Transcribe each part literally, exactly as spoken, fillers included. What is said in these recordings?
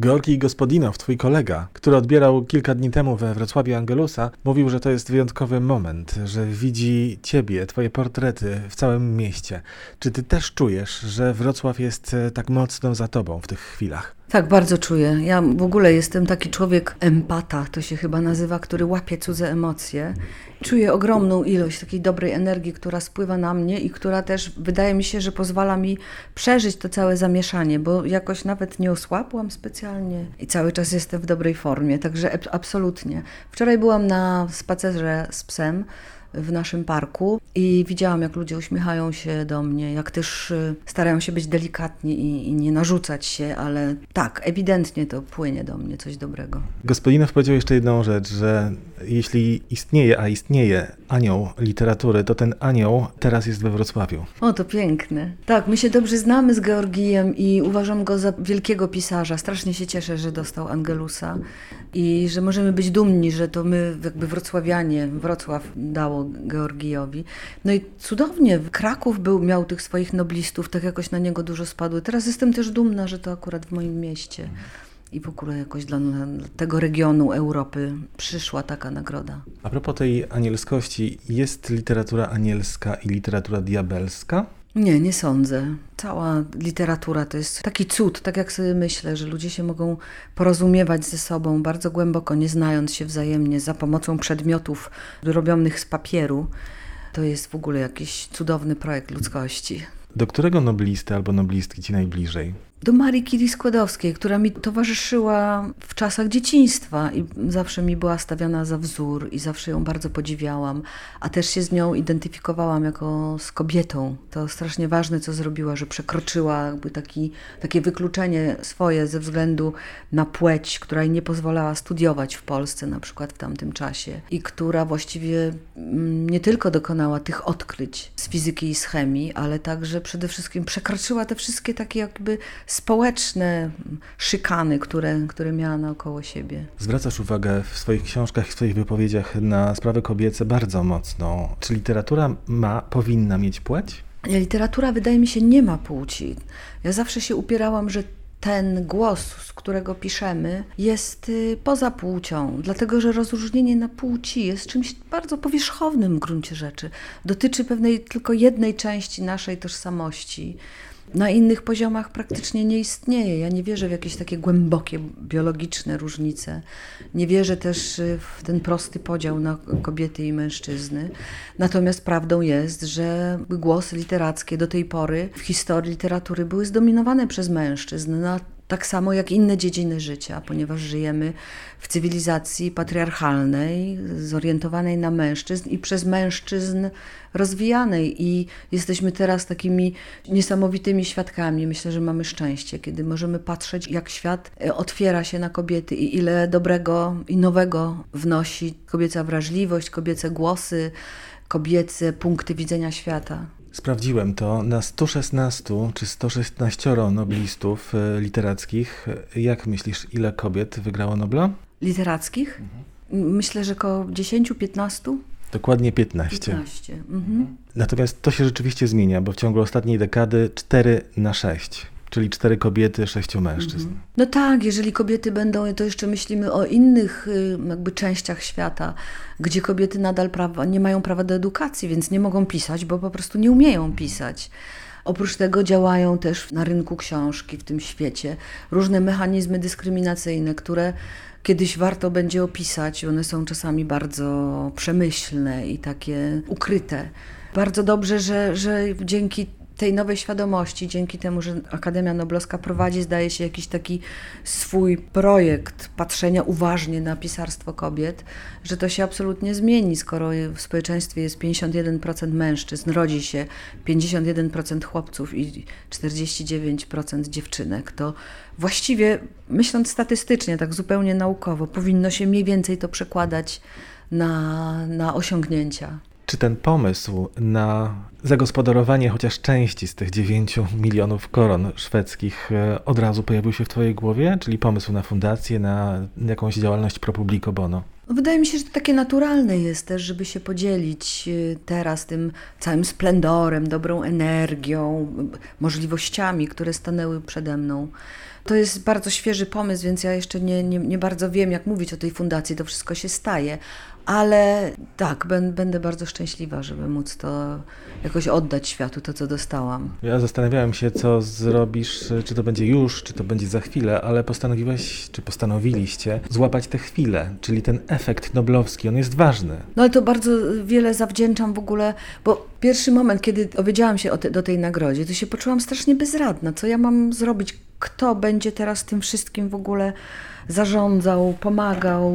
Georgi Gospodinow, twój kolega, który odbierał kilka dni temu we Wrocławiu Angelusa, mówił, że to jest wyjątkowy moment, że widzi ciebie, twoje portrety w całym mieście. Czy ty też czujesz, że Wrocław jest tak mocno za tobą w tych chwilach? Tak, bardzo czuję. Ja w ogóle jestem taki człowiek empata, to się chyba nazywa, który łapie cudze emocje. Czuję ogromną ilość takiej dobrej energii, która spływa na mnie i która też wydaje mi się, że pozwala mi przeżyć to całe zamieszanie, bo jakoś nawet nie osłabłam specjalnie i cały czas jestem w dobrej formie, także absolutnie. Wczoraj byłam na spacerze z psem w naszym parku i widziałam, jak ludzie uśmiechają się do mnie, jak też starają się być delikatni i, i nie narzucać się, ale tak, ewidentnie to płynie do mnie coś dobrego. Gospodinow powiedział jeszcze jedną rzecz, że jeśli istnieje, a istnieje anioł literatury, to ten anioł teraz jest we Wrocławiu. O, to piękne. Tak, my się dobrze znamy z Georgijem i uważam go za wielkiego pisarza. Strasznie się cieszę, że dostał Angelusa i że możemy być dumni, że to my jakby wrocławianie, Wrocław dało Georgijowi. No i cudownie, Kraków był, miał tych swoich noblistów, tak jakoś na niego dużo spadły. Teraz jestem też dumna, że to akurat w moim mieście i w ogóle jakoś dla tego regionu Europy przyszła taka nagroda. A propos tej anielskości, jest literatura anielska i literatura diabelska? Nie, nie sądzę. Cała literatura to jest taki cud, tak jak sobie myślę, że ludzie się mogą porozumiewać ze sobą bardzo głęboko, nie znając się wzajemnie, za pomocą przedmiotów robionych z papieru. To jest w ogóle jakiś cudowny projekt ludzkości. Do którego noblisty albo noblistki ci najbliżej? Do Marii Kiri Skłodowskiej, która mi towarzyszyła w czasach dzieciństwa i zawsze mi była stawiana za wzór i zawsze ją bardzo podziwiałam, a też się z nią identyfikowałam jako z kobietą. To strasznie ważne, co zrobiła, że przekroczyła jakby taki, takie wykluczenie swoje ze względu na płeć, która jej nie pozwalała studiować w Polsce na przykład w tamtym czasie i która właściwie nie tylko dokonała tych odkryć z fizyki i z chemii, ale także przede wszystkim przekroczyła te wszystkie takie jakby społeczne szykany, które, które miała naokoło siebie. Zwracasz uwagę w swoich książkach, w swoich wypowiedziach na sprawy kobiece bardzo mocno. Czy literatura ma, powinna mieć płeć? Literatura, wydaje mi się, nie ma płci. Ja zawsze się upierałam, że ten głos, z którego piszemy, jest poza płcią, dlatego że rozróżnienie na płci jest czymś bardzo powierzchownym w gruncie rzeczy. Dotyczy pewnej tylko jednej części naszej tożsamości. Na innych poziomach praktycznie nie istnieje. Ja nie wierzę w jakieś takie głębokie biologiczne różnice. Nie wierzę też w ten prosty podział na kobiety i mężczyzny. Natomiast prawdą jest, że głosy literackie do tej pory w historii literatury były zdominowane przez mężczyzn. No, tak samo jak inne dziedziny życia, ponieważ żyjemy w cywilizacji patriarchalnej, zorientowanej na mężczyzn i przez mężczyzn rozwijanej. I jesteśmy teraz takimi niesamowitymi świadkami. Myślę, że mamy szczęście, kiedy możemy patrzeć, jak świat otwiera się na kobiety i ile dobrego i nowego wnosi kobieca wrażliwość, kobiece głosy, kobiece punkty widzenia świata. Sprawdziłem to, na sto szesnaście czy sto szesnaście noblistów literackich, jak myślisz, ile kobiet wygrało Nobla? Literackich? Mhm. Myślę, że około dziesięć do piętnastu. Dokładnie piętnaście. piętnaście. Mhm. Natomiast to się rzeczywiście zmienia, bo w ciągu ostatniej dekady cztery na sześć. Czyli cztery kobiety, sześciu mężczyzn. No tak, jeżeli kobiety będą, to jeszcze myślimy o innych jakby częściach świata, gdzie kobiety nadal prawa, nie mają prawa do edukacji, więc nie mogą pisać, bo po prostu nie umieją pisać. Oprócz tego działają też na rynku książki w tym świecie różne mechanizmy dyskryminacyjne, które kiedyś warto będzie opisać. One są czasami bardzo przemyślne i takie ukryte. Bardzo dobrze, że, że dzięki tej nowej świadomości, dzięki temu, że Akademia Noblowska prowadzi, zdaje się, jakiś taki swój projekt patrzenia uważnie na pisarstwo kobiet, że to się absolutnie zmieni, skoro w społeczeństwie jest pięćdziesiąt jeden procent mężczyzn, rodzi się pięćdziesiąt jeden procent chłopców i czterdzieści dziewięć procent dziewczynek, to właściwie, myśląc statystycznie, tak zupełnie naukowo, powinno się mniej więcej to przekładać na, na osiągnięcia. Czy ten pomysł na zagospodarowanie chociaż części z tych dziewięciu milionów koron szwedzkich od razu pojawił się w twojej głowie? Czyli pomysł na fundację, na jakąś działalność pro publico bono? Wydaje mi się, że to takie naturalne jest też, żeby się podzielić teraz tym całym splendorem, dobrą energią, możliwościami, które stanęły przede mną. To jest bardzo świeży pomysł, więc ja jeszcze nie, nie, nie bardzo wiem, jak mówić o tej fundacji, to wszystko się staje. Ale tak, będę bardzo szczęśliwa, żeby móc to jakoś oddać światu, to co dostałam. Ja zastanawiałem się, co zrobisz, czy to będzie już, czy to będzie za chwilę, ale postanowiłaś, czy postanowiliście złapać tę chwilę, czyli ten efekt noblowski, on jest ważny. No ale to bardzo wiele zawdzięczam w ogóle, bo pierwszy moment, kiedy dowiedziałam się o te, do tej nagrodzie, to się poczułam strasznie bezradna, co ja mam zrobić, kto będzie teraz tym wszystkim w ogóle zarządzał, pomagał,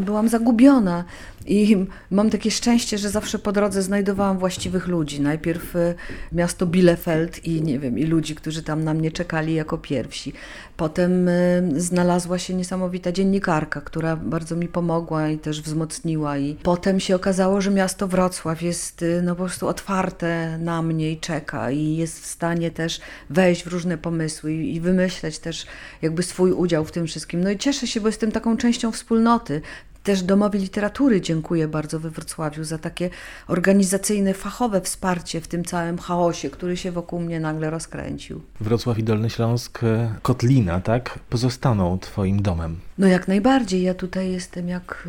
byłam zagubiona i mam takie szczęście, że zawsze po drodze znajdowałam właściwych ludzi. Najpierw miasto Bielefeld i nie wiem, i ludzi, którzy tam na mnie czekali jako pierwsi. Potem znalazła się niesamowita dziennikarka, która bardzo mi pomogła i też wzmocniła. I potem się okazało, że miasto Wrocław jest no po prostu otwarte na mnie i czeka i jest w stanie też wejść w różne pomysły i wymyśleć też jakby swój udział w tym wszystkim. No i cieszę się, bo jestem taką częścią wspólnoty. Też Domowi Literatury dziękuję bardzo we Wrocławiu za takie organizacyjne, fachowe wsparcie w tym całym chaosie, który się wokół mnie nagle rozkręcił. Wrocław i Dolny Śląsk, Kotlina, tak? Pozostaną twoim domem. No jak najbardziej. Ja tutaj jestem jak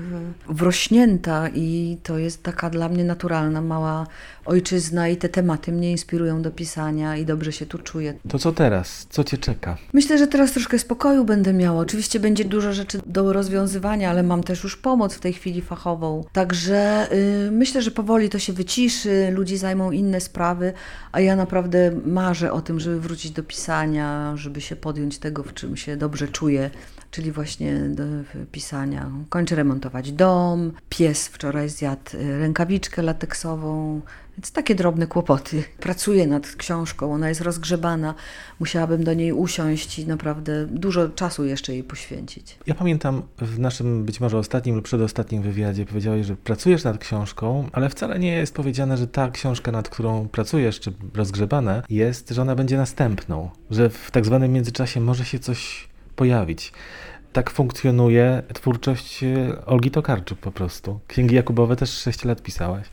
wrośnięta i to jest taka dla mnie naturalna, mała ojczyzna i te tematy mnie inspirują do pisania i dobrze się tu czuję. To co teraz? Co cię czeka? Myślę, że teraz troszkę spokoju będę miała. Oczywiście będzie dużo rzeczy do rozwiązywania, ale mam też już pomoc w tej chwili fachową. Także yy, myślę, że powoli to się wyciszy, ludzi zajmą inne sprawy, a ja naprawdę marzę o tym, żeby wrócić do pisania, żeby się podjąć tego, w czym się dobrze czuję, czyli właśnie do pisania. Kończę remontować dom, pies wczoraj zjadł rękawiczkę lateksową, więc takie drobne kłopoty. Pracuję nad książką, ona jest rozgrzebana, musiałabym do niej usiąść i naprawdę dużo czasu jeszcze jej poświęcić. Ja pamiętam w naszym być może ostatnim lub przedostatnim wywiadzie powiedziałeś, że pracujesz nad książką, ale wcale nie jest powiedziane, że ta książka, nad którą pracujesz, czy rozgrzebana jest, że ona będzie następną, że w tak zwanym międzyczasie może się coś pojawić. Tak funkcjonuje twórczość Olgi Tokarczuk po prostu. Księgi Jakubowe też sześć lat pisałaś.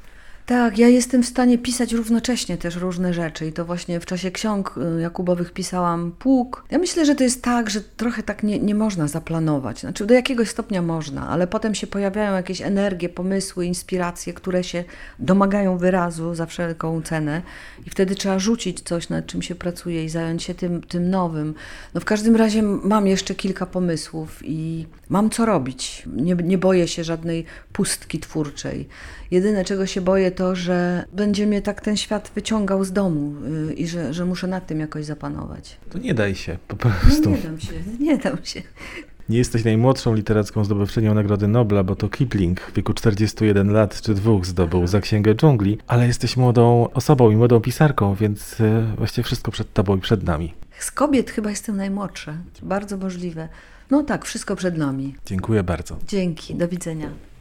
Tak, ja jestem w stanie pisać równocześnie też różne rzeczy i to właśnie w czasie ksiąg Jakubowych pisałam Pług. Ja myślę, że to jest tak, że trochę tak nie, nie można zaplanować, znaczy do jakiegoś stopnia można, ale potem się pojawiają jakieś energie, pomysły, inspiracje, które się domagają wyrazu za wszelką cenę i wtedy trzeba rzucić coś, nad czym się pracuje i zająć się tym, tym nowym. No w każdym razie mam jeszcze kilka pomysłów i mam co robić, nie, nie boję się żadnej pustki twórczej. Jedyne, czego się boję, to, że będzie mnie tak ten świat wyciągał z domu i że, że muszę nad tym jakoś zapanować. To nie daj się, po prostu. No nie dam się, nie dam się. Nie jesteś najmłodszą literacką zdobywczynią Nagrody Nobla, bo to Kipling w wieku czterdziestu jeden lat czy dwóch zdobył Aha. za Księgę Dżungli, ale jesteś młodą osobą i młodą pisarką, więc właściwie wszystko przed tobą i przed nami. Z kobiet chyba jestem najmłodsza, bardzo możliwe. No tak, wszystko przed nami. Dziękuję bardzo. Dzięki, do widzenia.